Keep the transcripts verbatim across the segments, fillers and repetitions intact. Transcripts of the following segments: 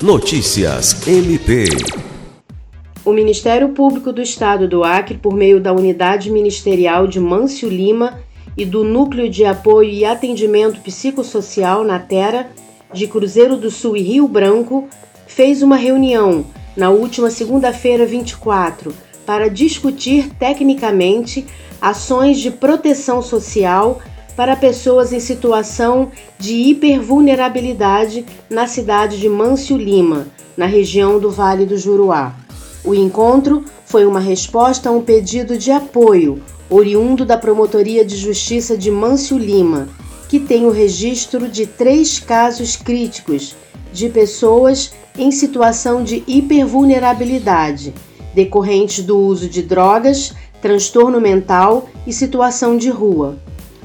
Notícias M P. O Ministério Público do Estado do Acre, por meio da Unidade Ministerial de Mâncio Lima e do Núcleo de Apoio e Atendimento Psicossocial Natera, de Cruzeiro do Sul e Rio Branco, fez uma reunião na última segunda-feira, vinte e quatro, para discutir tecnicamente ações de proteção social para pessoas em situação de hipervulnerabilidade na cidade de Mâncio Lima, na região do Vale do Juruá. O encontro foi uma resposta a um pedido de apoio oriundo da Promotoria de Justiça de Mâncio Lima, que tem o registro de três casos críticos de pessoas em situação de hipervulnerabilidade, decorrentes do uso de drogas, transtorno mental e situação de rua.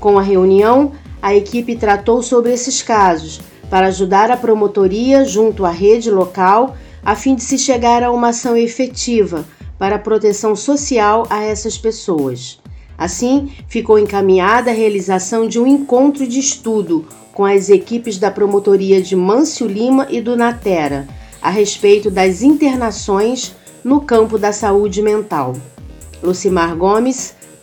Com a reunião, a equipe tratou sobre esses casos, para ajudar a promotoria junto à rede local, a fim de se chegar a uma ação efetiva para a proteção social a essas pessoas. Assim, ficou encaminhada a realização de um encontro de estudo com as equipes da Promotoria de Mâncio Lima e do Natera, a respeito das internações no campo da saúde mental. Lucimar Gomes,